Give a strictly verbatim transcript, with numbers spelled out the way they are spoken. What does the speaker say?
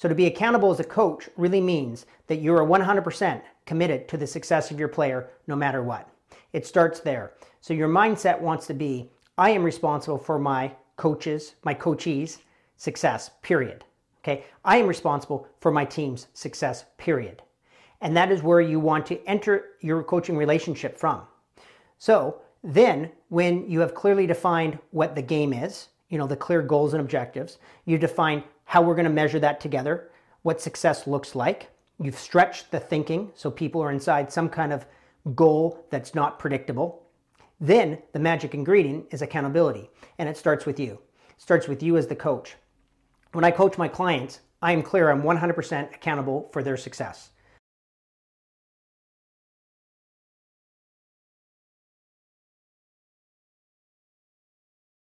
So to be accountable as a coach really means that you are one hundred percent committed to the success of your player no matter what. It starts there. So your mindset wants to be, I am responsible for my coaches, my coachees' success, period. Okay, I am responsible for my team's success, period. And that is where you want to enter your coaching relationship from. So then when you have clearly defined what the game is, you know, the clear goals and objectives, you define how we're going to measure that together, what success looks like. You've stretched the thinking so people are inside some kind of goal that's not predictable. Then the magic ingredient is accountability, and it starts with you. It starts with you as the coach. When I coach my clients, I am clear I'm one hundred percent accountable for their success.